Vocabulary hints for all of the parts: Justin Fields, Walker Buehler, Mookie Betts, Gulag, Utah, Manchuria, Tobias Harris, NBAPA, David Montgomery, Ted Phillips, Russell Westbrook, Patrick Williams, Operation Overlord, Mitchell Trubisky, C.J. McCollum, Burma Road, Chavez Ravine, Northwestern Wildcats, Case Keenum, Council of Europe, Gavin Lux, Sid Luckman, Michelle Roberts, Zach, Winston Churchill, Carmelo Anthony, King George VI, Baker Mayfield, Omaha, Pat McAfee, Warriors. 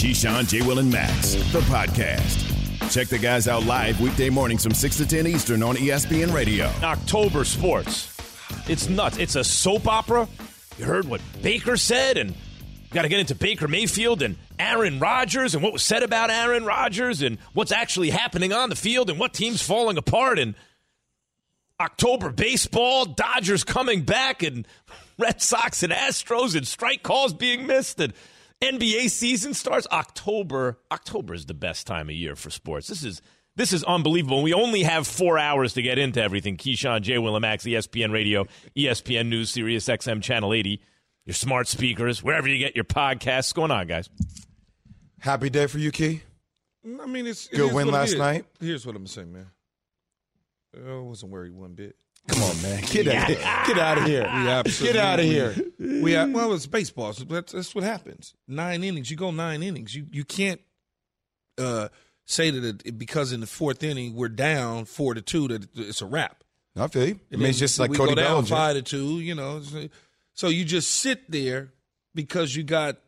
Keyshawn, J. Will, and Max, the podcast. Check the guys out live weekday mornings from 6 to 10 Eastern on ESPN Radio. October sports. It's nuts. It's a soap opera. You heard what Baker said, and we've got to get into Baker Mayfield and Aaron Rodgers and what was said about Aaron Rodgers and what's actually happening on the field and what team's falling apart and October baseball, Dodgers coming back and Red Sox and Astros and strike calls being missed and NBA season starts. October is the best time of year for sports. This is unbelievable. We only have 4 hours to get into everything. Keyshawn, J. Will and Max, ESPN Radio, ESPN News, Sirius XM Channel 80. Your smart speakers, wherever you get your podcasts. What's going on, guys? Happy day for you, Key. I mean, it's good win last night. Here's what I'm saying, man. I wasn't worried one bit. Come on, man. Get out of here. Get out of here. Well, it's baseball. So that's what happens. 9 innings. You go 9 innings. You can't say that because in the 4th inning we're down 4-2 that it's a wrap. I feel you. I mean, it's just like Cody Bellinger. We go down 5-2, you know. So you just sit there because you got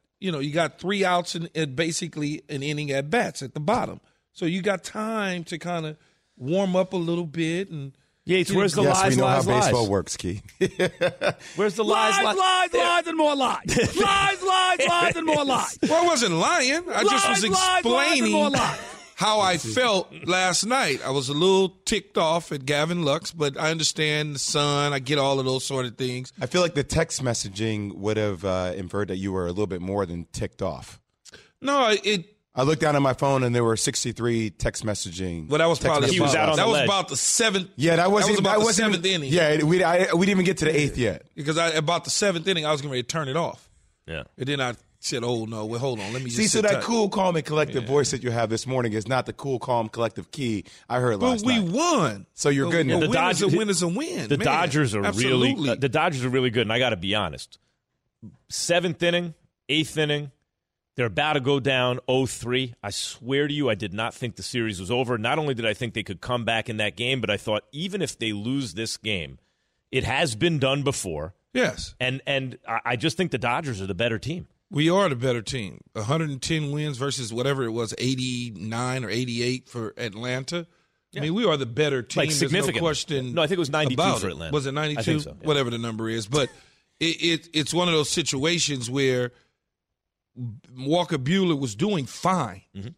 3 outs and basically an inning at bats at the bottom. So you got time to kind of warm up a little bit. And Yates, where's the lies? Yes, we know how baseball works, Key. Where's the lies? Lies, and more lies. Lies, and more lies. Well, I wasn't lying. I just was explaining how I felt last night. I was a little ticked off at Gavin Lux, but I understand the sun. I get all of those sort of things. I feel like the text messaging would have inferred that you were a little bit more than ticked off. No, I looked down at my phone and there were 63 text messaging. Well, that was probably he was out on that the was ledge. About the 7th. Yeah, that was about the 7th inning. Yeah, we didn't even get to the 8th yet because about the 7th inning I was getting ready to turn it off. Yeah, and then I said, "Oh no, well, hold on, let me just see." So that cool, calm, and collective voice that you have this morning is not the cool, calm, collective Key I heard last night. But we won, so you're good now. The Dodgers win is a win. The Dodgers are absolutely. The Dodgers are really good, and I got to be honest. 7th inning, 8th inning. They're about to go down 0-3. I swear to you, I did not think the series was over. Not only did I think they could come back in that game, but I thought even if they lose this game, it has been done before. Yes. And I just think the Dodgers are the better team. We are the better team. 110 wins versus whatever it was, 89 or 88 for Atlanta. Yeah. I mean, we are the better team. Like, significant. There's no question. No, I think it was 92 for Atlanta. Was it 92? I think so, yeah. Whatever the number is. But it's one of those situations where Walker Buehler was doing fine. Mm-hmm.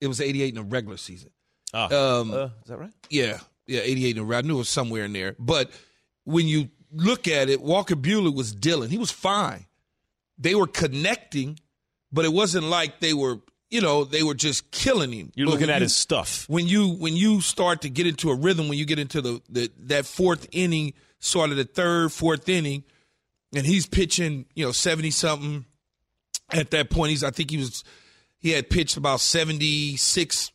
It was 88 in the regular season. Is that right? Yeah, 88 in the regular. I knew it was somewhere in there. But when you look at it, Walker Buehler was dealing. He was fine. They were connecting, but it wasn't like they were, you know, they were just killing him. You're looking at his stuff. When you start to get into a rhythm, when you get into that 4th inning, sort of the 4th inning, and he's pitching, you know, 70-something. At that point, he had pitched about 76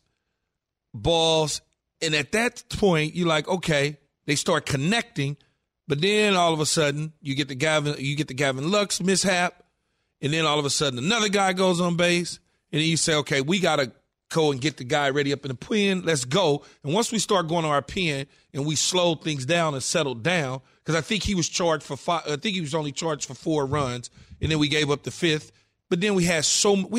balls. And at that point, you're like, okay, they start connecting. But then all of a sudden, you get the Gavin Lux mishap. And then all of a sudden, another guy goes on base. And then you say, okay, we got to go and get the guy ready up in the pen. Let's go. And once we start going to our pen and we slow things down and settle down, because I think he was charged for 5. I think he was only charged for 4 runs. And then we gave up the 5th. But then we have 5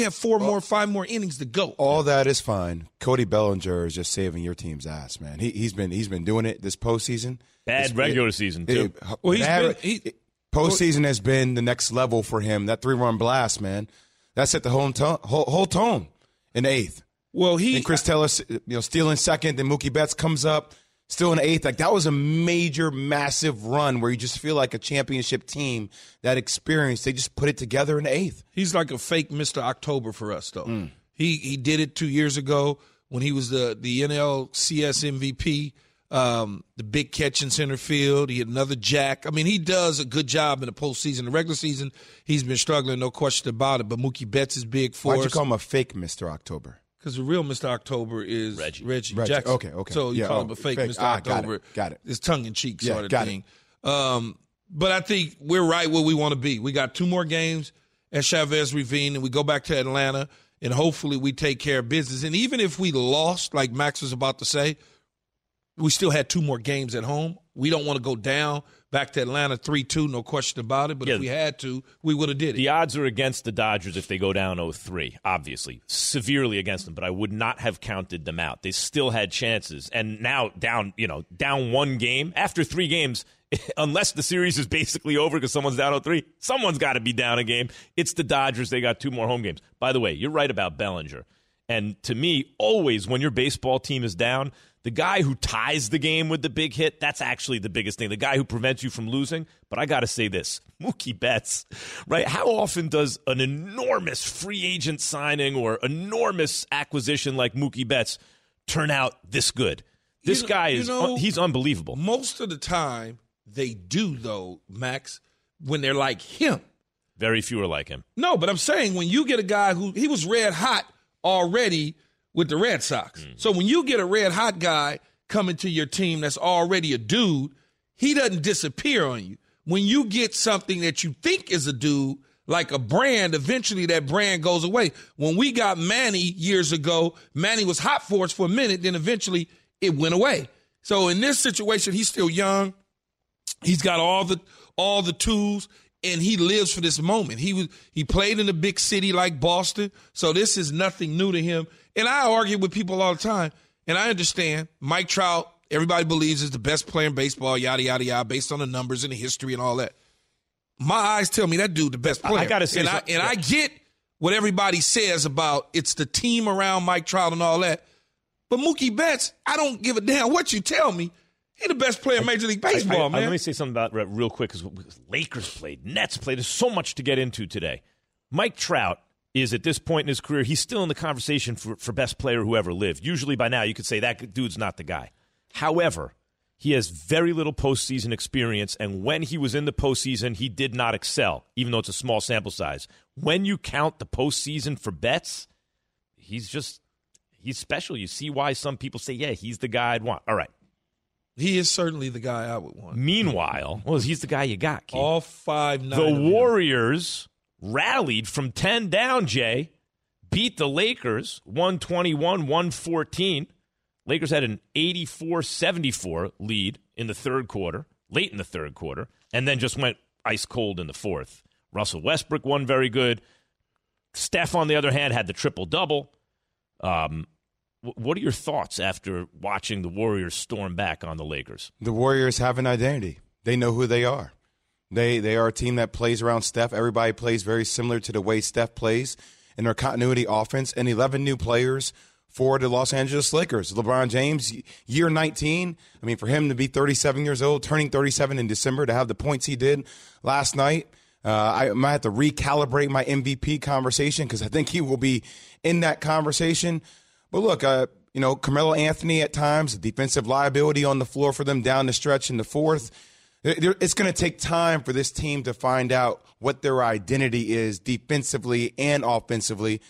more innings to go. All that is fine. Cody Bellinger is just saving your team's ass, man. He's been doing it this postseason. Bad regular season too. Postseason has been the next level for him. That 3-run blast, man, that set the whole tone in the 8th. Well, and Chris Taylor, you know, stealing 2nd. Then Mookie Betts comes up, still in the 8th. Like, that was a major, massive run where you just feel like a championship team, that experience, they just put it together in the 8th. He's like a fake Mr. October for us, though. Mm. He did it 2 years ago when he was the NLCS MVP, the big catch in center field. He had another jack. I mean, he does a good job in the postseason. The regular season, he's been struggling, no question about it, but Mookie Betts is big for us. Why'd you call him a fake Mr. October? Because the real Mr. October is Reggie Jackson. Okay. So you call him a fake Mr. October. Got it. It's tongue-in-cheek sort of thing. But I think we're right where we want to be. We got 2 more games at Chavez Ravine, and we go back to Atlanta, and hopefully we take care of business. And even if we lost, like Max was about to say, we still had 2 more games at home. We don't want to go down back to Atlanta 3-2, no question about it. But if we had to, we would have did it. The odds are against the Dodgers if they go down 0-3, obviously. Severely against them, but I would not have counted them out. They still had chances. And now down one game, after three games, unless the series is basically over because someone's down 0-3, someone's got to be down a game. It's the Dodgers. They got two more home games. By the way, you're right about Bellinger. And to me, always when your baseball team is down, the guy who ties the game with the big hit, that's actually the biggest thing. The guy who prevents you from losing. But I got to say this, Mookie Betts, right? How often does an enormous free agent signing or enormous acquisition like Mookie Betts turn out this good? This guy is, he's unbelievable. Most of the time they do, though, Max, when they're like him. Very few are like him. No, but I'm saying when you get a guy who, he was red hot already with the Red Sox. Mm. So when you get a red-hot guy coming to your team that's already a dude, he doesn't disappear on you. When you get something that you think is a dude, like a brand, eventually that brand goes away. When we got Manny years ago, Manny was hot for us for a minute, then eventually it went away. So in this situation, he's still young. He's got all the tools, and he lives for this moment. He played in a big city like Boston, so this is nothing new to him. And I argue with people all the time, and I understand Mike Trout, everybody believes is the best player in baseball, yada, yada, yada, based on the numbers and the history and all that. My eyes tell me that dude the best player. I gotta say, I get what everybody says about it's the team around Mike Trout and all that, but Mookie Betts, I don't give a damn what you tell me. He's the best player in Major League Baseball, man. Let me say something about real quick, because Lakers played, Nets played. There's so much to get into today. Mike Trout is at this point in his career, he's still in the conversation for best player who ever lived. Usually by now you could say that dude's not the guy. However, he has very little postseason experience, and when he was in the postseason, he did not excel, even though it's a small sample size. When you count the postseason for Betts, he's special. You see why some people say, yeah, he's the guy I'd want. All right. He is certainly the guy I would want. Meanwhile, he's the guy you got, Keith. All 5-9. The Warriors rallied from 10 down, Jay, beat the Lakers 121-114. Lakers had an 84-74 lead in the third quarter, late in the third quarter, and then just went ice cold in the fourth. Russell Westbrook won very good. Steph, on the other hand, had the triple-double. What are your thoughts after watching the Warriors storm back on the Lakers? The Warriors have an identity. They know who they are. They are a team that plays around Steph. Everybody plays very similar to the way Steph plays in their continuity offense, and 11 new players for the Los Angeles Lakers. LeBron James, year 19. I mean, for him to be 37 years old, turning 37 in December, to have the points he did last night, I might have to recalibrate my MVP conversation because I think he will be in that conversation. But look, Carmelo Anthony at times, defensive liability on the floor for them down the stretch in the fourth. It's going to take time for this team to find out what their identity is defensively and offensively.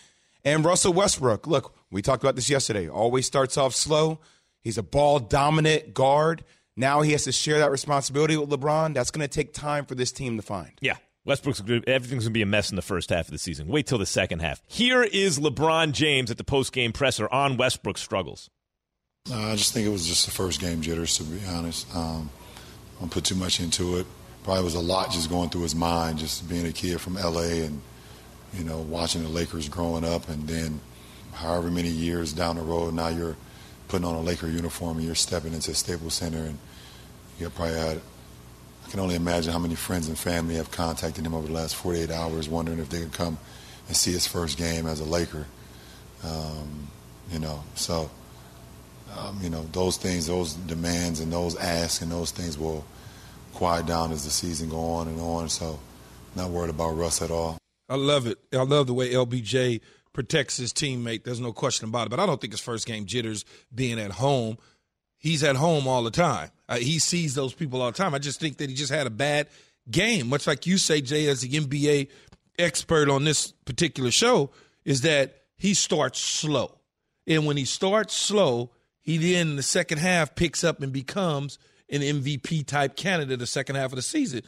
And Russell Westbrook, look, we talked about this yesterday, always starts off slow. He's a ball-dominant guard. Now he has to share that responsibility with LeBron. That's going to take time for this team to find. Yeah. Westbrook's good. Everything's going to be a mess in the first half of the season. Wait till the second half. Here is LeBron James at the post-game presser on Westbrook's struggles. I just think it was just the first game jitters, to be honest. I don't put too much into it. Probably was a lot just going through his mind, just being a kid from L.A. and, watching the Lakers growing up. And then however many years down the road, now you're putting on a Laker uniform and you're stepping into Staples Center. And you probably had – I can only imagine how many friends and family have contacted him over the last 48 hours wondering if they could come and see his first game as a Laker. Those things, those demands and those asks and those things will quiet down as the season go on and on. So not worried about Russ at all. I love it. I love the way LBJ protects his teammate. There's no question about it. But I don't think his first game jitters being at home. He's at home all the time. He sees those people all the time. I just think that he just had a bad game. Much like you say, Jay, as the NBA expert on this particular show, is that he starts slow. And when he starts slow, he then in the second half picks up and becomes an MVP-type candidate the second half of the season.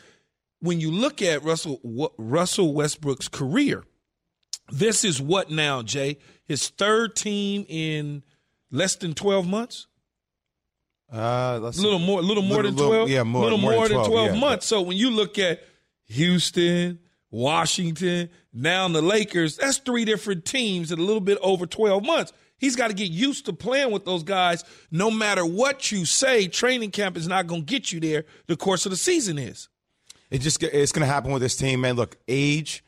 When you look at Russell Westbrook's career, this is what now, Jay? His third team in less than 12 months? A little more than 12? Yeah, more than 12 months. Yeah. So when you look at Houston, Washington, now the Lakers, that's three different teams in a little bit over 12 months. He's got to get used to playing with those guys. No matter what you say, training camp is not going to get you there. The course of the season is. It's going to happen with this team, man. Look, age,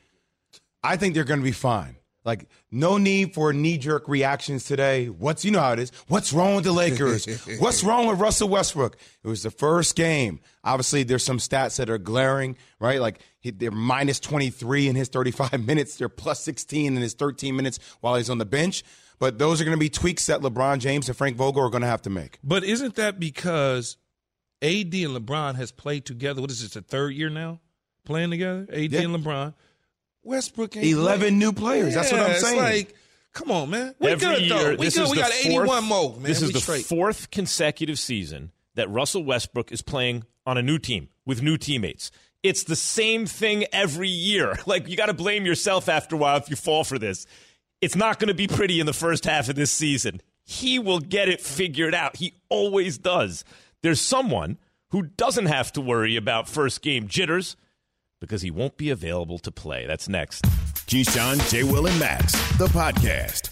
I think they're going to be fine. Like, no need for knee-jerk reactions today. You know how it is. What's wrong with the Lakers? What's wrong with Russell Westbrook? It was the first game. Obviously, there's some stats that are glaring, right? Like, they're minus 23 in his 35 minutes. They're plus 16 in his 13 minutes while he's on the bench. But those are going to be tweaks that LeBron James and Frank Vogel are going to have to make. But isn't that because AD and LeBron has played together? What is this, the third year now playing together? AD and Lebron. Westbrook ain't 11 playing. New players. Yeah, that's what I'm saying. It's like, come on, man. We every good, though. We good. We got 81 more, man. This is the fourth consecutive season that Russell Westbrook is playing on a new team with new teammates. It's the same thing every year. Like, you got to blame yourself after a while if you fall for this. It's not going to be pretty in the first half of this season. He will get it figured out. He always does. There's someone who doesn't have to worry about first game jitters, because he won't be available to play. That's next. Keyshawn, J. Will, and Max, the podcast.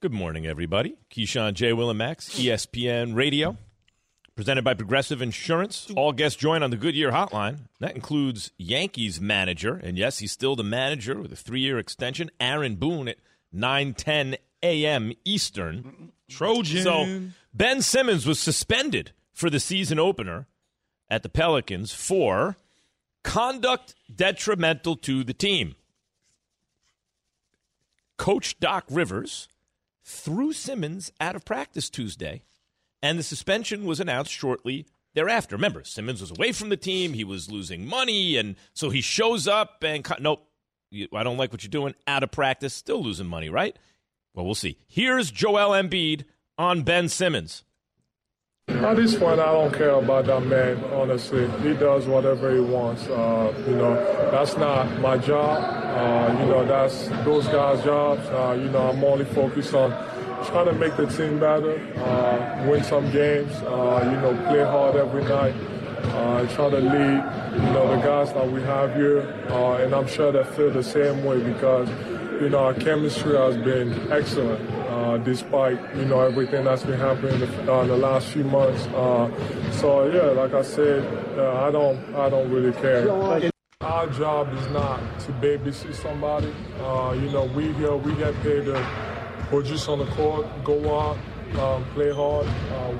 Good morning, everybody. Keyshawn, J. Will, and Max, ESPN Radio, presented by Progressive Insurance. All guests join on the Goodyear Hotline. That includes Yankees manager, and yes, he's still the manager with a 3-year extension, Aaron Boone, at 9:10 a.m. Eastern. Trojan. So Ben Simmons was suspended for the season opener at the Pelicans for conduct detrimental to the team. Coach Doc Rivers threw Simmons out of practice Tuesday, and the suspension was announced shortly thereafter. Remember, Simmons was away from the team. He was losing money, and so he shows up and, nope, I don't like what you're doing, out of practice, still losing money, right? Well, we'll see. Here's Joel Embiid on Ben Simmons. At this point, I don't care about that man, honestly. He does whatever he wants. That's not my job. That's those guys' jobs. I'm only focused on trying to make the team better, win some games, play hard every night, try to lead, the guys that we have here. And I'm sure they feel the same way because, our chemistry has been excellent. Despite, everything that's been happening in the last few months. Like I said, I don't really care. Our job is not to babysit somebody. We here, we get paid to produce on the court, go out, play hard,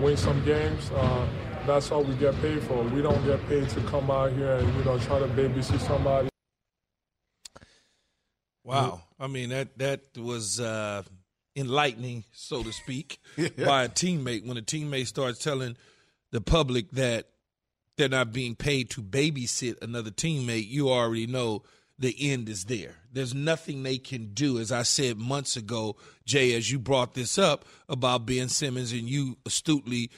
win some games. That's all we get paid for. We don't get paid to come out here and, try to babysit somebody. Wow. I mean, that was... enlightening, so to speak, by a teammate. When a teammate starts telling the public that they're not being paid to babysit another teammate, you already know the end is there. There's nothing they can do. As I said months ago, Jay, as you brought this up about Ben Simmons, and you astutely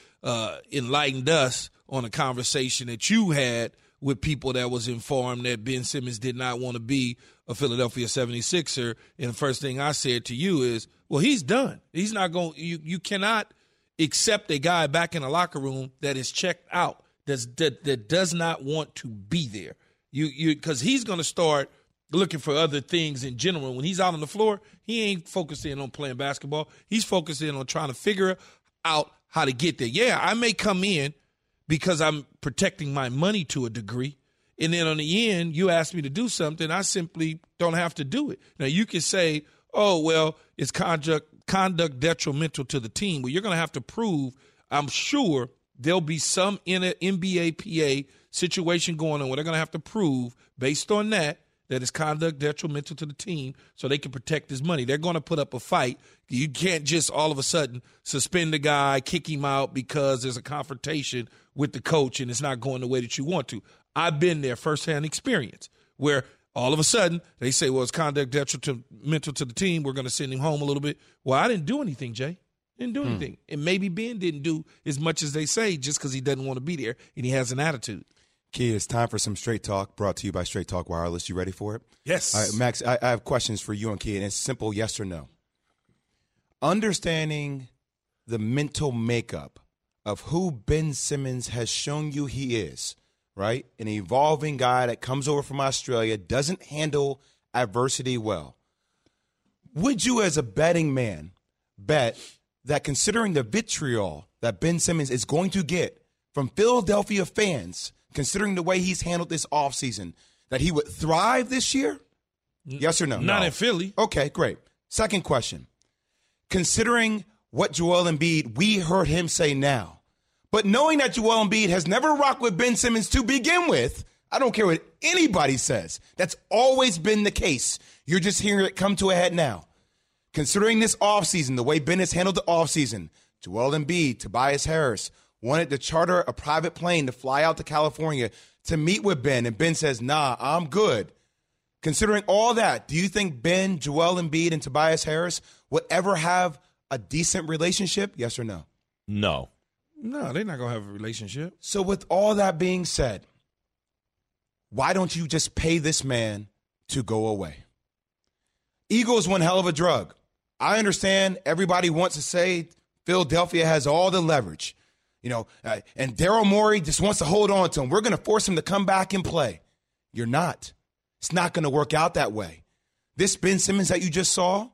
enlightened us on a conversation that you had with people that was informed that Ben Simmons did not want to be a Philadelphia 76er. And the first thing I said to you is, well, he's done. He's not going – you cannot accept a guy back in the locker room that is checked out, that does not want to be there. Because he's going to start looking for other things in general. When he's out on the floor, he ain't focused in on playing basketball. He's focused in on trying to figure out how to get there. Yeah, I may come in because I'm protecting my money to a degree, and then on the end, you ask me to do something, I simply don't have to do it. Now, you can say, oh, well, it's conduct detrimental to the team. Well, you're going to have to prove, I'm sure, there'll be some NBAPA situation going on where they're going to have to prove, based on that, that it's conduct detrimental to the team so they can protect his money. They're going to put up a fight. You can't just all of a sudden suspend a guy, kick him out because there's a confrontation with the coach and it's not going the way that you want to. I've been there, firsthand experience, where all of a sudden they say, well, it's conduct detrimental to the team. We're going to send him home a little bit. Well, I didn't do anything, Jay. Didn't do anything. And maybe Ben didn't do as much as they say just because he doesn't want to be there and he has an attitude. Key, it's time for some Straight Talk, brought to you by Straight Talk Wireless. You ready for it? Yes. All right, Max, I have questions for you and Key, and it's simple yes or no. Understanding the mental makeup of who Ben Simmons has shown you he is, right? An evolving guy that comes over from Australia, doesn't handle adversity well. Would you, as a betting man, bet that considering the vitriol that Ben Simmons is going to get from Philadelphia fans, considering the way he's handled this offseason, that he would thrive this year? Yes or no? Not in Philly. Okay, great. Second question. Considering what Joel Embiid, we heard him say now, but knowing that Joel Embiid has never rocked with Ben Simmons to begin with, I don't care what anybody says. That's always been the case. You're just hearing it come to a head now. Considering this offseason, the way Ben has handled the offseason, Joel Embiid, Tobias Harris wanted to charter a private plane to fly out to California to meet with Ben, and Ben says, nah, I'm good. Considering all that, do you think Ben, Joel Embiid, and Tobias Harris would ever have a decent relationship? Yes or no? No. No, they're not going to have a relationship. So with all that being said, why don't you just pay this man to go away? Ego is one hell of a drug. I understand everybody wants to say Philadelphia has all the leverage, and Daryl Morey just wants to hold on to him. We're going to force him to come back and play. You're not. It's not going to work out that way. This Ben Simmons that you just saw,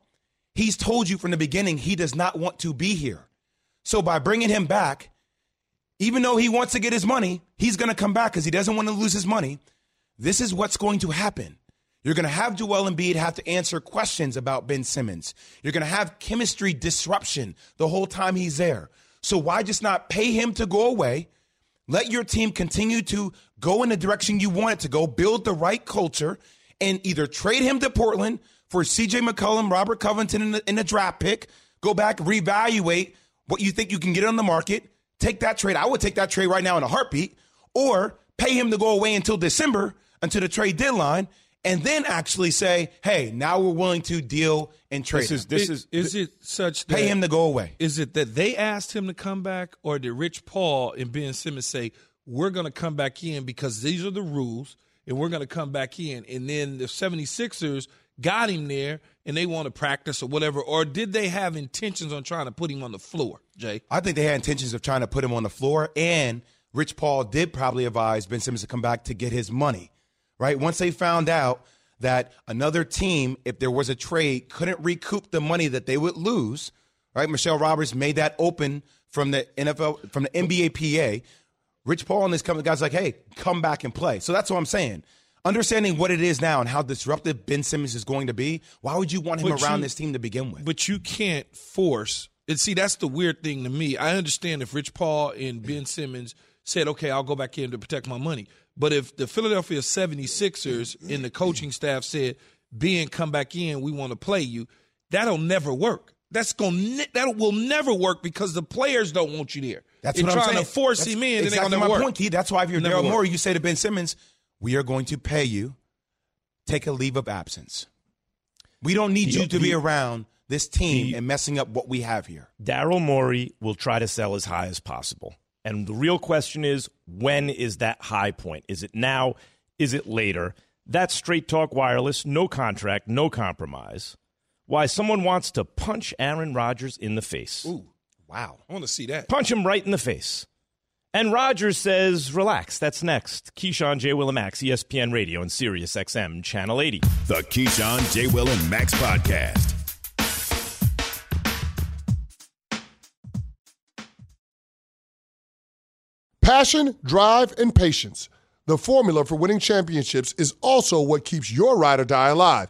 he's told you from the beginning he does not want to be here. So by bringing him back, even though he wants to get his money, he's going to come back because he doesn't want to lose his money. This is what's going to happen. You're going to have Joel Embiid have to answer questions about Ben Simmons. You're going to have chemistry disruption the whole time he's there. So why just not pay him to go away, let your team continue to go in the direction you want it to go, build the right culture, and either trade him to Portland for C.J. McCollum, Robert Covington in the draft pick, go back, reevaluate what you think you can get on the market, take that trade. I would take that trade right now in a heartbeat, or pay him to go away until December, until the trade deadline, and then actually say, "Hey, now we're willing to deal and trade." Pay him to go away? Is it that they asked him to come back, or did Rich Paul and Ben Simmons say, "We're going to come back in because these are the rules, and we're going to come back in"? And then the 76ers got him there, and they want to practice or whatever. Or did they have intentions on trying to put him on the floor, Jay? I think they had intentions of trying to put him on the floor, and Rich Paul did probably advise Ben Simmons to come back to get his money. Right? Once they found out that another team, if there was a trade, couldn't recoup the money that they would lose, right? Michelle Roberts made that open from the NFL, from the NBAPA. Rich Paul and his guys like, hey, come back and play. So that's what I'm saying. Understanding what it is now and how disruptive Ben Simmons is going to be, why would you want him around this team to begin with? But you can't force. And see, that's the weird thing to me. I understand if Rich Paul and Ben Simmons said, okay, I'll go back in to protect my money. But if the Philadelphia 76ers and the coaching staff said, Ben, come back in, we want to play you, that'll never work. That will never work because the players don't want you there. That's what I'm saying. Trying to force him in, and they're going to work. Point, Keith. That's why if you're Daryl Morey, you say to Ben Simmons, we are going to pay you. Take a leave of absence. We don't need you to be around this team and messing up what we have here. Daryl Morey will try to sell as high as possible. And the real question is, when is that high point? Is it now? Is it later? That's Straight Talk Wireless, no contract, no compromise. Why someone wants to punch Aaron Rodgers in the face. Ooh, wow. I want to see that. Punch him right in the face. And Rodgers says, relax, that's next. Keyshawn, J. Will, and Max, ESPN Radio and Sirius XM, Channel 80. The Keyshawn, J. Will, and Max Podcast. Passion, drive, and patience. The formula for winning championships is also what keeps your ride or die alive.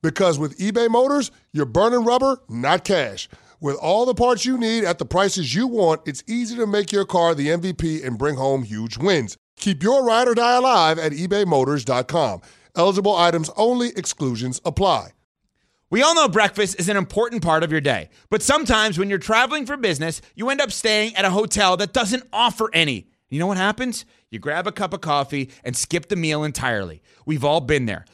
Because with eBay Motors, you're burning rubber, not cash. With all the parts you need at the prices you want, it's easy to make your car the MVP and bring home huge wins. Keep your ride or die alive at ebaymotors.com. Eligible items only. Exclusions apply. We all know breakfast is an important part of your day. But sometimes when you're traveling for business, you end up staying at a hotel that doesn't offer any. You know what happens? You grab a cup of coffee and skip the meal entirely. We've all been there.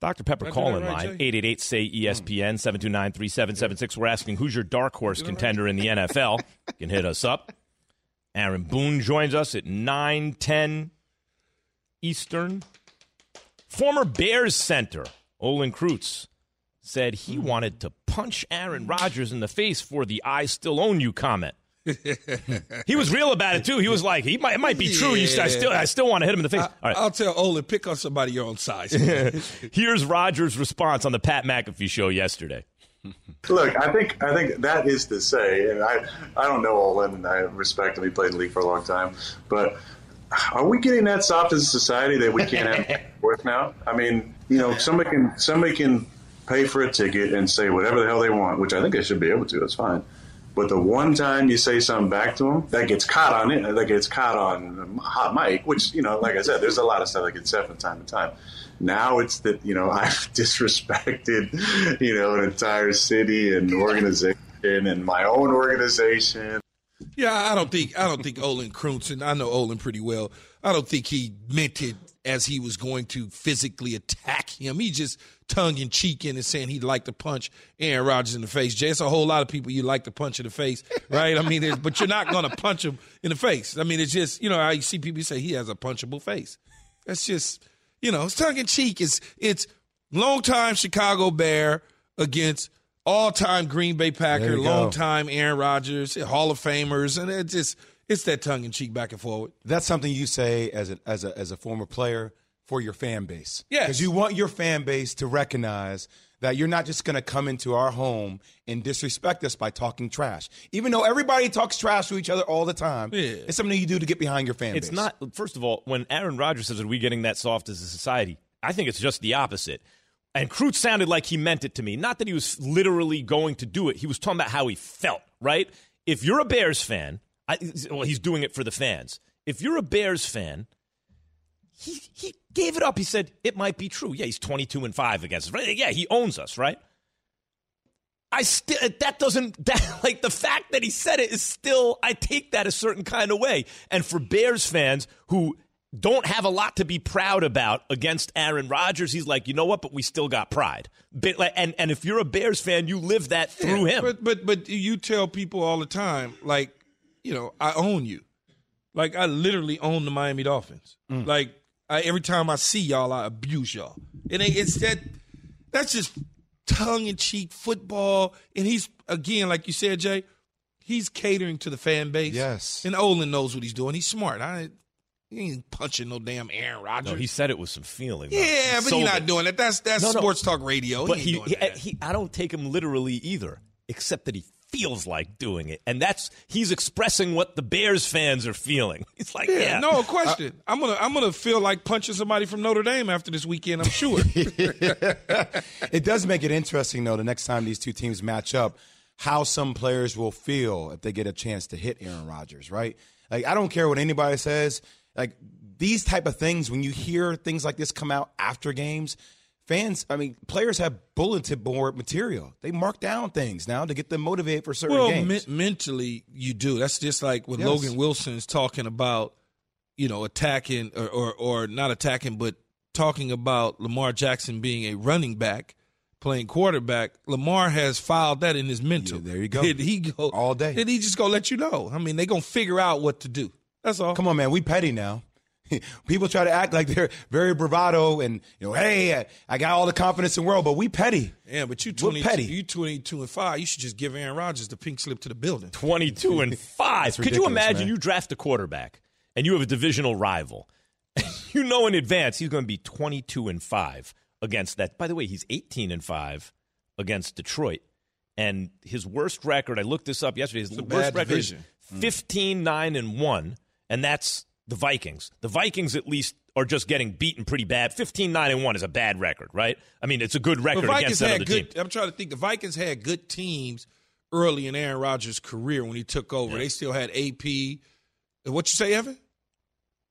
Dr. Pepper call-in line, 888-SAY-ESPN, 729-3776. We're asking, who's your dark horse contender in the NFL? You can hit us up. Aaron Boone joins us at 9:10 Eastern. Former Bears center Olin Kreutz said he wanted to punch Aaron Rodgers in the face for the I still own you comment. He was real about it, too. He was like, it might be true. I still want to hit him in the face. All right. I'll tell Olin, pick on somebody your own size. Here's Rodgers' response on the Pat McAfee show yesterday. Look, I think that is to say, and I don't know Olin, and I respect him. He played in the league for a long time. But are we getting that soft as a society that we can't have worth now? I mean, you know, somebody can pay for a ticket and say whatever the hell they want, which I think they should be able to. That's fine. But the one time you say something back to him, that gets caught on hot mic, which, you know, like I said, there's a lot of stuff that gets said from time to time. Now it's that, you know, I've disrespected, you know, an entire city and organization and my own organization. Yeah, I don't think Olin Kreutz, and I know Olin pretty well, I don't think he meant it as he was going to physically attack him. He just tongue-in-cheek in and saying he'd like to punch Aaron Rodgers in the face. Jay, it's a whole lot of people you'd like to punch in the face, right? I mean, but you're not going to punch him in the face. I mean, it's just, you know, I see people say he has a punchable face. That's just, you know, it's tongue-in-cheek. It's long-time Chicago Bear against all-time Green Bay Packer, long-time Aaron Rodgers, Hall of Famers, and it just – it's that tongue in cheek back and forward. That's something you say as a former player for your fan base. Yes. Because you want your fan base to recognize that you're not just going to come into our home and disrespect us by talking trash. Even though everybody talks trash to each other all the time, It's something you do to get behind your fan base. It's not, first of all, when Aaron Rodgers says, are we getting that soft as a society? I think it's just the opposite. And Kreutz sounded like he meant it to me. Not that he was literally going to do it. He was talking about how he felt, right? If you're a Bears fan... he's doing it for the fans. If you're a Bears fan, he gave it up. He said, it might be true. Yeah, he's 22-5 against us. Right? Yeah, he owns us, right? The fact that he said it is still, I take that a certain kind of way. And for Bears fans who don't have a lot to be proud about against Aaron Rodgers, he's like, you know what, but we still got pride. And if you're a Bears fan, you live that through him. But you tell people all the time, like, you know, I own you. Like, I literally own the Miami Dolphins. Like, every time I see y'all, I abuse y'all. And it's that's just tongue-in-cheek football. And he's, again, like you said, Jay, he's catering to the fan base. Yes. And Olin knows what he's doing. He's smart. He ain't punching no damn Aaron Rodgers. No, he said it with some feeling. Yeah, but he's not doing that. That's sports talk radio. But I don't take him literally either, except that he feels like doing it, and he's expressing what the Bears fans are feeling. It's like, no question. I'm gonna feel like punching somebody from Notre Dame after this weekend, I'm sure. It does make it interesting, though, the next time these two teams match up, how some players will feel if they get a chance to hit Aaron Rodgers, right? Like, I don't care what anybody says. Like, these type of things, when you hear things like this come out after games, fans, I mean, players have bulletin board material. They mark down things now to get them motivated for certain games. Well, mentally, you do. That's just like what Logan Wilson's talking about, you know, attacking or not attacking, but talking about Lamar Jackson being a running back, playing quarterback. Lamar has filed that in his mental. Yeah, there you go. Did he go all day? Did he just go let you know? I mean, they're going to figure out what to do. That's all. Come on, man. We petty now. People try to act like they're very bravado and, you know, hey, I got all the confidence in the world, but we petty. Yeah, but you 22-5. You should just give Aaron Rodgers the pink slip to the building. 22-5. Could you imagine, man? You draft a quarterback and you have a divisional rival. You know in advance he's going to be 22-5 against that. By the way, he's 18-5 against Detroit. And his worst record, I looked this up yesterday, his worst record is 15-9-1, and that's the Vikings. The Vikings at least are just getting beaten pretty bad. 15-9-1 is a bad record, right? I mean, it's a good record against that other team. I'm trying to think. The Vikings had good teams early in Aaron Rodgers' career when he took over. Yeah. They still had AP. What you say, Evan?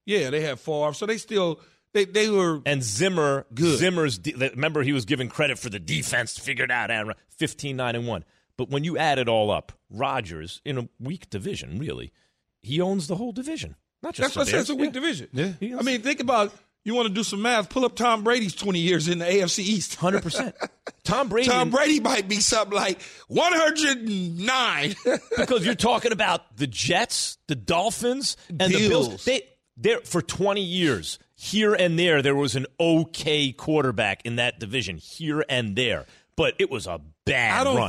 Yeah, they had Favre. So they still they were and Zimmer good. Zimmer's remember he was given credit for the defense figured out Aaron 15-9-1. But when you add it all up, Rodgers in a weak division, really, he owns the whole division. Not just that's what I said. It's a weak division. Yeah. I mean, think about you want to do some math. Pull up Tom Brady's 20 years in the AFC East. 100%. Tom Brady might be something like 109. Because you're talking about the Jets, the Dolphins, and the Bills. For 20 years, here and there was an okay quarterback in that division. Here and there, but it was a bad run. I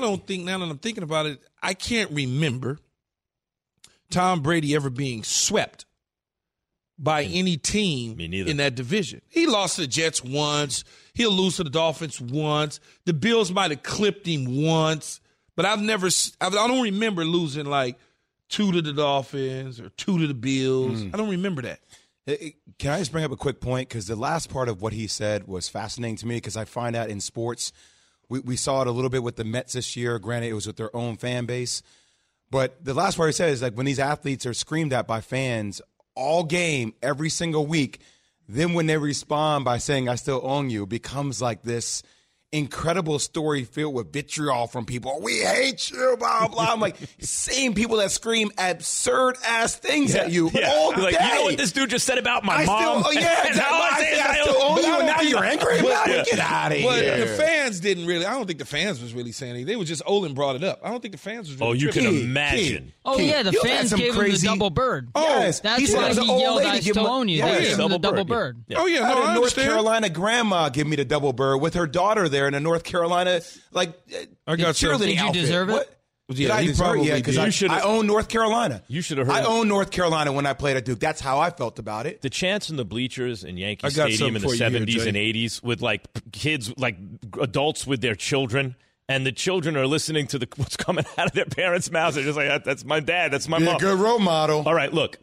don't think. Now that I'm thinking about it, I can't remember Tom Brady ever being swept by any team in that division. He lost to the Jets once. He'll lose to the Dolphins once. The Bills might have clipped him once, but I don't remember losing like two to the Dolphins or two to the Bills. I don't remember that. Can I just bring up a quick point? Because the last part of what he said was fascinating to me because I find out in sports, we saw it a little bit with the Mets this year. Granted, it was with their own fan base. But the last part he said is like when these athletes are screamed at by fans all game, every single week, then when they respond by saying, I still own you, becomes like this incredible story filled with vitriol from people. We hate you, blah, blah. I'm like, same people that scream absurd-ass things at you all day. Like, you know what this dude just said about my mom? I still own you, and now you're angry about it? Get out of here. But the fans didn't really – I don't think the fans was really saying anything. They were just – Olin brought it up. I don't think the fans was really – Oh, you can imagine. Oh, yeah, the fans gave him the double bird. Yes. That's why he yelled, I still own you. They gave him the double bird. Oh, yeah, no, I understand. North Carolina grandma gave me the double bird with her daughter there. In a North Carolina, like, cheerleading did you outfit. Deserve it? What? Yeah, you probably because I own North Carolina. You should have heard. I own North Carolina when I played at Duke. That's how I felt about it. The chants in the bleachers in Yankee Stadium in the 70s and 80s with, like, kids, like, adults with their children. And the children are listening to what's coming out of their parents' mouths. They're just like, that's my dad. That's my mom. Good role model. All right, look.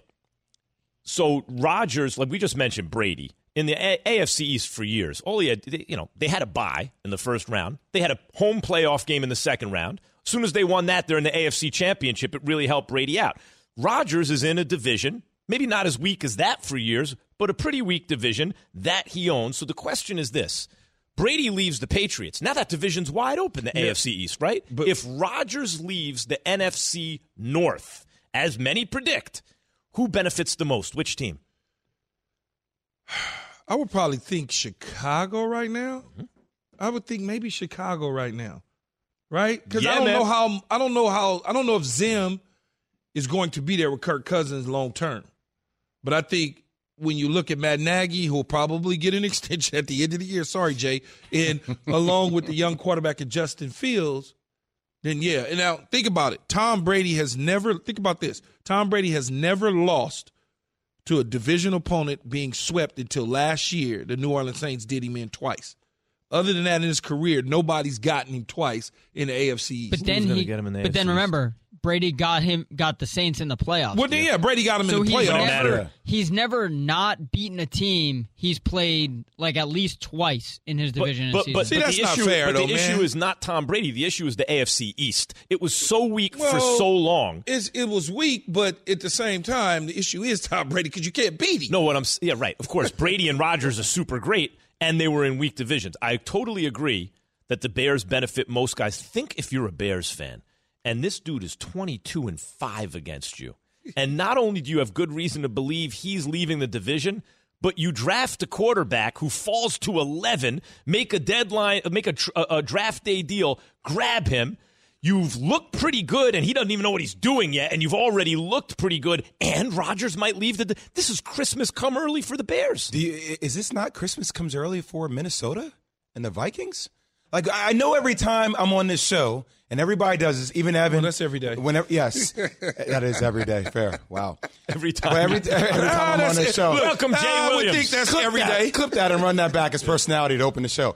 So Rodgers, like we just mentioned, Brady. In the AFC East for years, all he had, they had a bye in the first round. They had a home playoff game in the second round. As soon as they won that, they're in the AFC Championship. It really helped Brady out. Rodgers is in a division, maybe not as weak as that for years, but a pretty weak division that he owns. So the question is this. Brady leaves the Patriots. Now that division's wide open, the AFC East, right? But if Rodgers leaves the NFC North, as many predict, who benefits the most? Which team? I would probably think Chicago right now. Mm-hmm. I would think maybe Chicago right now, right? Because I don't know if Zim is going to be there with Kirk Cousins long term. But I think when you look at Matt Nagy, who'll probably get an extension at the end of the year. Sorry, Jay. And along with the young quarterback of Justin Fields, then yeah. And now think about it. Tom Brady has never lost to a division opponent being swept until last year. The New Orleans Saints did him in twice. Other than that, in his career, nobody's gotten him twice in the AFC East. But then remember, Brady got the Saints in the playoffs. Well, yeah, Brady got him in the playoffs. He's never not beaten a team he's played like at least twice in his division. But the issue is not Tom Brady. The issue is the AFC East. It was so weak for so long. It was weak, but at the same time, the issue is Tom Brady because you can't beat him. No, what I'm yeah, right. Of course, Brady and Rodgers are super great, and they were in weak divisions. I totally agree that the Bears benefit most guys. Think if you're a Bears fan, and this dude is 22-5 against you. And not only do you have good reason to believe he's leaving the division, but you draft a quarterback who falls to 11, make a draft day deal, grab him. You've looked pretty good, and he doesn't even know what he's doing yet, and you've already looked pretty good, and Rodgers might leave. This is Christmas come early for the Bears. Is this not Christmas comes early for Minnesota and the Vikings? Like, I know every time I'm on this show, and everybody does this, even Evan. Well, that's every day. Whenever, yes, that is every day. Fair. Wow. Every time. Every time I'm on this show. Welcome, Jay Williams. I would think that's every day. Clip that and run that back as personality to open the show.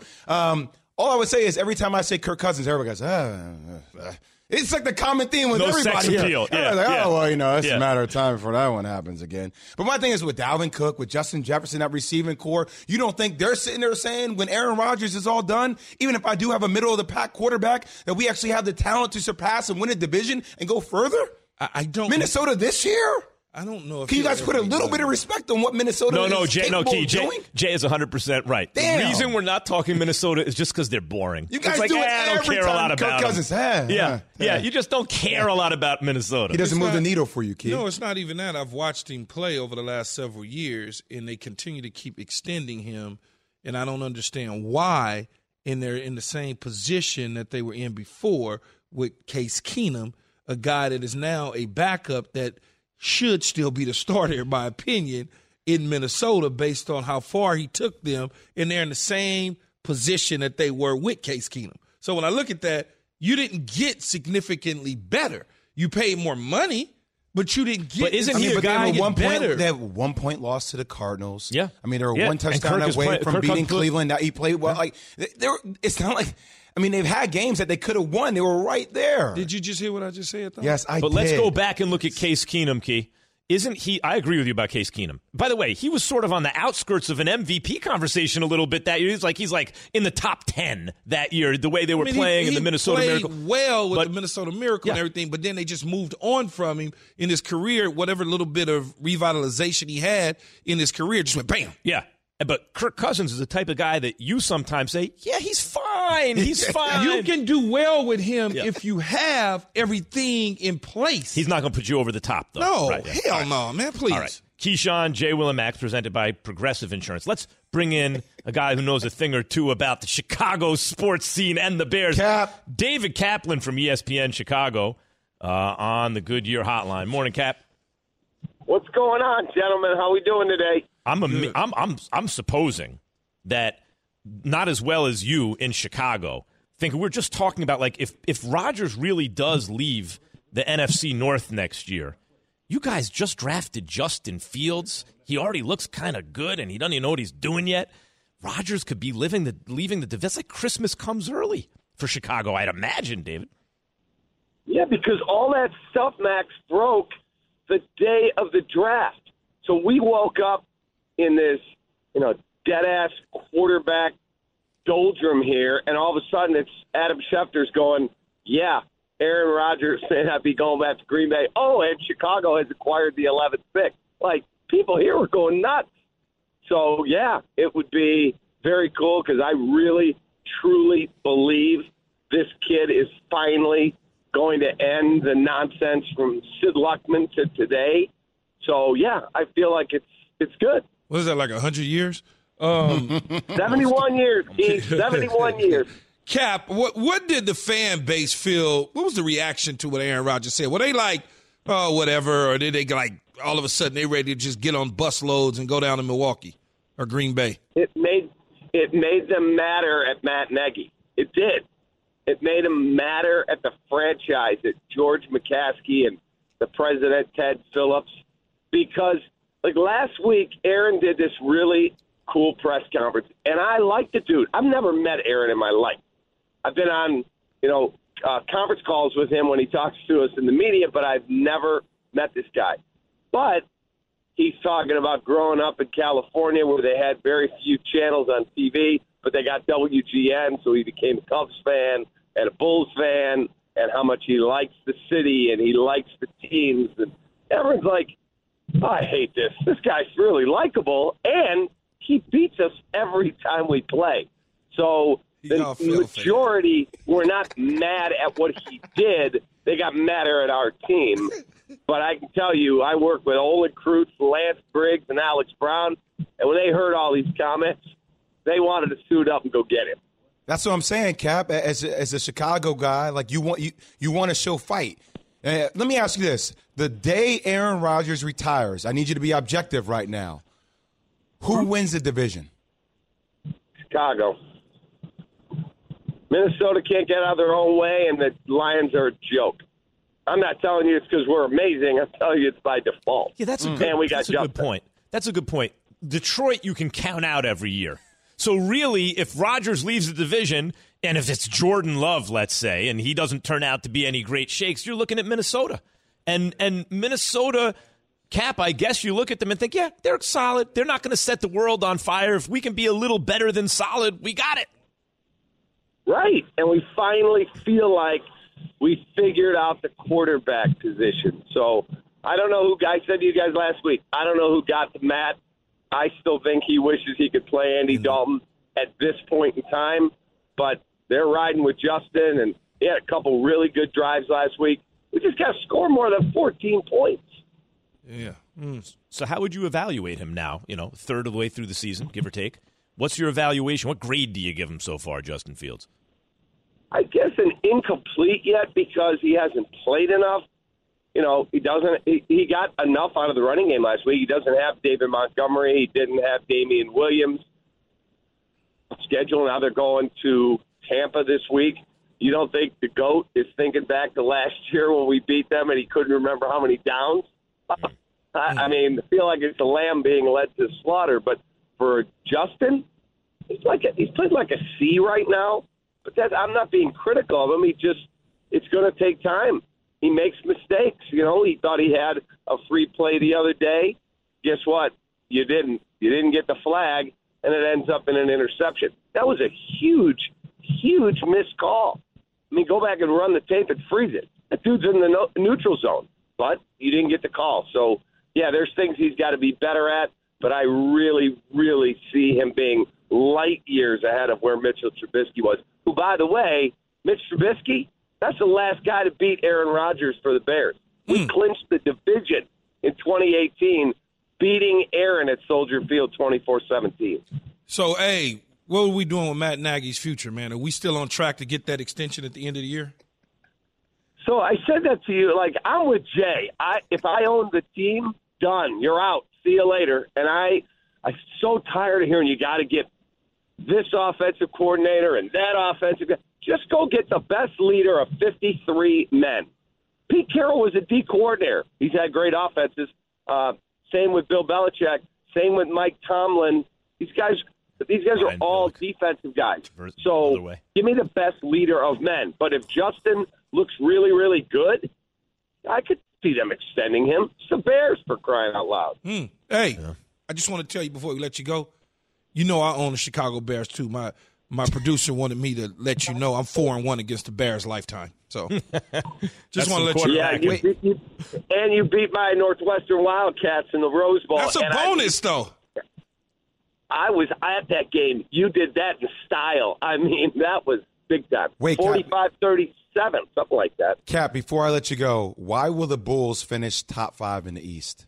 All I would say is every time I say Kirk Cousins, everybody goes, it's like the common theme with everybody. Sex appeal. Yeah. Like, it's a matter of time before that one happens again. But my thing is with Dalvin Cook, with Justin Jefferson, that receiving core, you don't think they're sitting there saying when Aaron Rodgers is all done, even if I do have a middle-of-the-pack quarterback, that we actually have the talent to surpass and win a division and go further? I don't. Minnesota this year? I don't know if can you guys put a little bit of respect on what Minnesota is capable of doing? Jay is 100% right. Damn. The reason we're not talking Minnesota is just because they're boring. You guys you just don't care a lot about Minnesota. He doesn't move the needle for you, kid. No, it's not even that. I've watched him play over the last several years, and they continue to keep extending him, and I don't understand why, and they're in the same position that they were in before with Case Keenum, a guy that is now a backup that – should still be the starter, in my opinion, in Minnesota based on how far he took them, and they're in the same position that they were with Case Keenum. So when I look at that, you didn't get significantly better. You paid more money, but you didn't get better. They have 1 point loss to the Cardinals. Yeah. I mean, they were one touchdown away from beating Cleveland. Now he played well. Yeah. It's not like – I mean, they've had games that they could have won. They were right there. Did you just hear what I just said? Yes, I did. But let's go back and look at Case Keenum, Key. Isn't he – I agree with you about Case Keenum. By the way, he was sort of on the outskirts of an MVP conversation a little bit that year. He's like in the top 10 that year, the way they were playing in the Minnesota Miracle. He played well with the Minnesota Miracle and everything, but then they just moved on from him in his career. Whatever little bit of revitalization he had in his career just went bam. Yeah. But Kirk Cousins is the type of guy that you sometimes say, yeah, he's fine. He's fine. You can do well with him if you have everything in place. He's not going to put you over the top, though. No, hell no, man, please. All right. Keyshawn, J. Will and Max, presented by Progressive Insurance. Let's bring in a guy who knows a thing or two about the Chicago sports scene and the Bears. David Kaplan from ESPN Chicago on the Goodyear Hotline. Morning, Cap. What's going on, gentlemen? How we doing today? I'm supposing that not as well as you in Chicago. We're just talking about like if Rodgers really does leave the NFC North next year, you guys just drafted Justin Fields. He already looks kind of good, and he doesn't even know what he's doing yet. Rodgers could be leaving the division. That's like Christmas comes early for Chicago, I'd imagine, David. Yeah, because all that stuff, Max, broke the day of the draft. So we woke up in this, dead-ass quarterback doldrum here, and all of a sudden it's Adam Schefter's going, yeah, Aaron Rodgers may not be going back to Green Bay. Oh, and Chicago has acquired the 11th pick. Like, people here were going nuts. So, yeah, it would be very cool because I really, truly believe this kid is finally going to end the nonsense from Sid Luckman to today. So, yeah, I feel like it's good. What is that, like 100 years? 71 years, Keith. 71 years. Cap, what did the fan base feel? What was the reaction to what Aaron Rodgers said? Were they like, oh, whatever, or did they like all of a sudden they ready to just get on bus loads and go down to Milwaukee or Green Bay? It made them matter at Matt Nagy. It did. It made them matter at the franchise, at George McCaskey and the president, Ted Phillips, because – like last week, Aaron did this really cool press conference, and I like the dude. I've never met Aaron in my life. I've been on, conference calls with him when he talks to us in the media, but I've never met this guy. But he's talking about growing up in California where they had very few channels on TV, but they got WGN, so he became a Cubs fan and a Bulls fan, and how much he likes the city and he likes the teams. And everyone's like, I hate this. This guy's really likable, and he beats us every time we play. So the majority were not mad at what he did. They got madder at our team. But I can tell you, I work with Olin Kreutz, Lance Briggs, and Alex Brown, and when they heard all these comments, they wanted to suit up and go get him. That's what I'm saying, Cap. As a Chicago guy, like you want to show fight. Let me ask you this. The day Aaron Rodgers retires, I need you to be objective right now. Who wins the division? Chicago. Minnesota can't get out of their own way, and the Lions are a joke. I'm not telling you it's because we're amazing. I'm telling you it's by default. Yeah, that's a good point. That's a good point. Detroit you can count out every year. So really, if Rodgers leaves the division, and if it's Jordan Love, let's say, and he doesn't turn out to be any great shakes, you're looking at Minnesota. And Minnesota, Cap, I guess you look at them and think, yeah, they're solid. They're not going to set the world on fire. If we can be a little better than solid, we got it. Right. And we finally feel like we figured out the quarterback position. So I don't know who I said to you guys last week. I don't know who got to Matt. I still think he wishes he could play Andy Dalton at this point in time, but they're riding with Justin, and he had a couple really good drives last week. We just got to score more than 14 points. Yeah. So how would you evaluate him now, third of the way through the season, give or take? What's your evaluation? What grade do you give him so far, Justin Fields? I guess an incomplete yet because he hasn't played enough. He doesn't. He got enough out of the running game last week. He doesn't have David Montgomery. He didn't have Damian Williams. Schedule now they're going to Tampa this week. You don't think the GOAT is thinking back to last year when we beat them and he couldn't remember how many downs? I feel like it's a lamb being led to slaughter. But for Justin, he's played like a C right now. But I'm not being critical of him. It's going to take time. He makes mistakes. He thought he had a free play the other day. Guess what? You didn't. You didn't get the flag, and it ends up in an interception. That was a huge, huge missed call. Go back and run the tape and freeze it. That dude's in the neutral zone, but you didn't get the call. So, yeah, there's things he's got to be better at, but I really, really see him being light years ahead of where Mitchell Trubisky was, who, by the way, Mitch Trubisky, that's the last guy to beat Aaron Rodgers for the Bears. We clinched the division in 2018, beating Aaron at Soldier Field 24-17. So, hey, what are we doing with Matt Nagy's future, man? Are we still on track to get that extension at the end of the year? So I said that to you, I'm with Jay. If I own the team, done. You're out. See you later. And I'm so tired of hearing you got to get this offensive coordinator and that offensive guy. Just go get the best leader of 53 men. Pete Carroll was a D coordinator. He's had great offenses. Same with Bill Belichick. Same with Mike Tomlin. These guys are all defensive guys. So give me the best leader of men. But if Justin looks really, really good, I could see them extending him. It's the Bears for crying out loud. Hey, yeah. I just want to tell you before we let you go, I own the Chicago Bears too. My producer wanted me to let you know I'm 4-1 against the Bears lifetime. So just want to let you know. Yeah, you beat my Northwestern Wildcats in the Rose Bowl. That's a bonus, though. I was at that game. You did that in style. That was big time. Wait, 45-37, something like that. Cap, before I let you go, why will the Bulls finish top 5 in the East?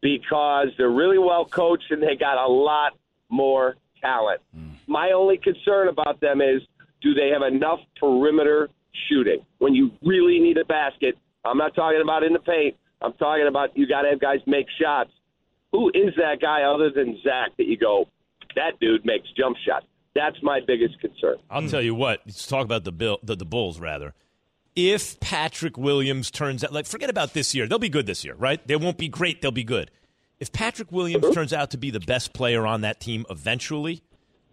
Because they're really well coached and they got a lot more talent. My only concern about them is, do they have enough perimeter shooting? When you really need a basket, I'm not talking about in the paint. I'm talking about you got to have guys make shots. Who is that guy other than Zach that you go, that dude makes jump shots? That's my biggest concern. I'll tell you what. Let's talk about the Bulls, rather. If Patrick Williams turns out, forget about this year. They'll be good this year, right? They won't be great. They'll be good. If Patrick Williams turns out to be the best player on that team eventually,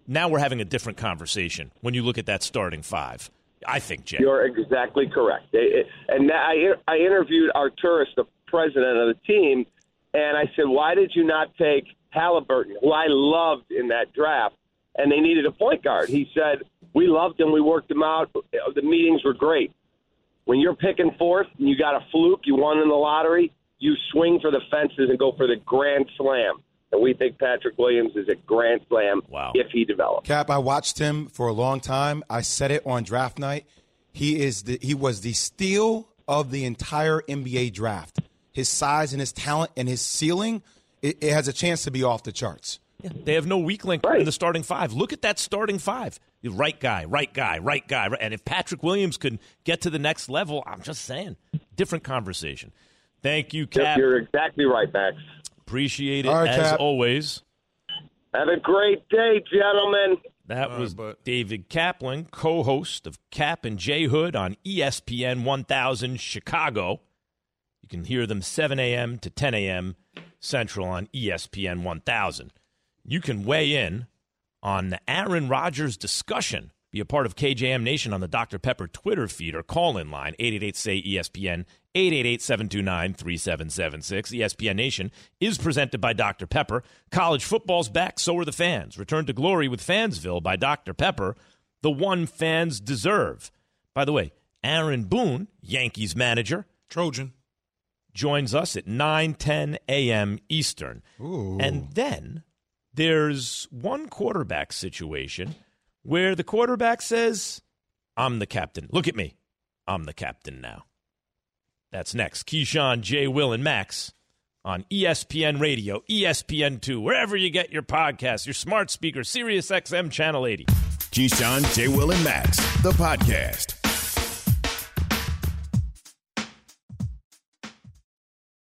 now we're having a different conversation when you look at that starting five. I think, Jay. You're exactly correct. And I interviewed Arturis, the president of the team, and I said, why did you not take Halliburton, who I loved in that draft, and they needed a point guard? He said, we loved him. We worked him out. The meetings were great. When you're picking fourth and you got a fluke, you won in the lottery, you swing for the fences and go for the grand slam. And we think Patrick Williams is a grand slam if he develops. Cap, I watched him for a long time. I said it on draft night. He was the steal of the entire NBA draft. His size and his talent and his ceiling, it has a chance to be off the charts. Yeah. They have no weak link in the starting five. Look at that starting five. Right guy. And if Patrick Williams could get to the next level, I'm just saying, different conversation. Thank you, Cap. You're exactly right, Max. Appreciate it, right, as Cap. Always. Have a great day, gentlemen. That was David Kaplan, co-host of Cap and Jay Hood on ESPN 1000 Chicago. You can hear them 7 a.m. to 10 a.m. Central on ESPN 1000. You can weigh in on the Aaron Rodgers discussion. Be a part of KJM Nation on the Dr. Pepper Twitter feed or call-in line, 888-SAY-ESPN, 888-729-3776. ESPN Nation is presented by Dr. Pepper. College football's back, so are the fans. Return to glory with Fansville by Dr. Pepper, the one fans deserve. By the way, Aaron Boone, Yankees manager, Trojan, joins us at 9:10 a.m. Eastern. Ooh. And then there's one quarterback situation where the quarterback says, I'm the captain. Look at me. I'm the captain now. That's next. Keyshawn, Jay, Will, and Max on ESPN Radio, ESPN2, wherever you get your podcasts, your smart speaker, Sirius XM Channel 80. Keyshawn, Jay, Will, and Max, the podcast.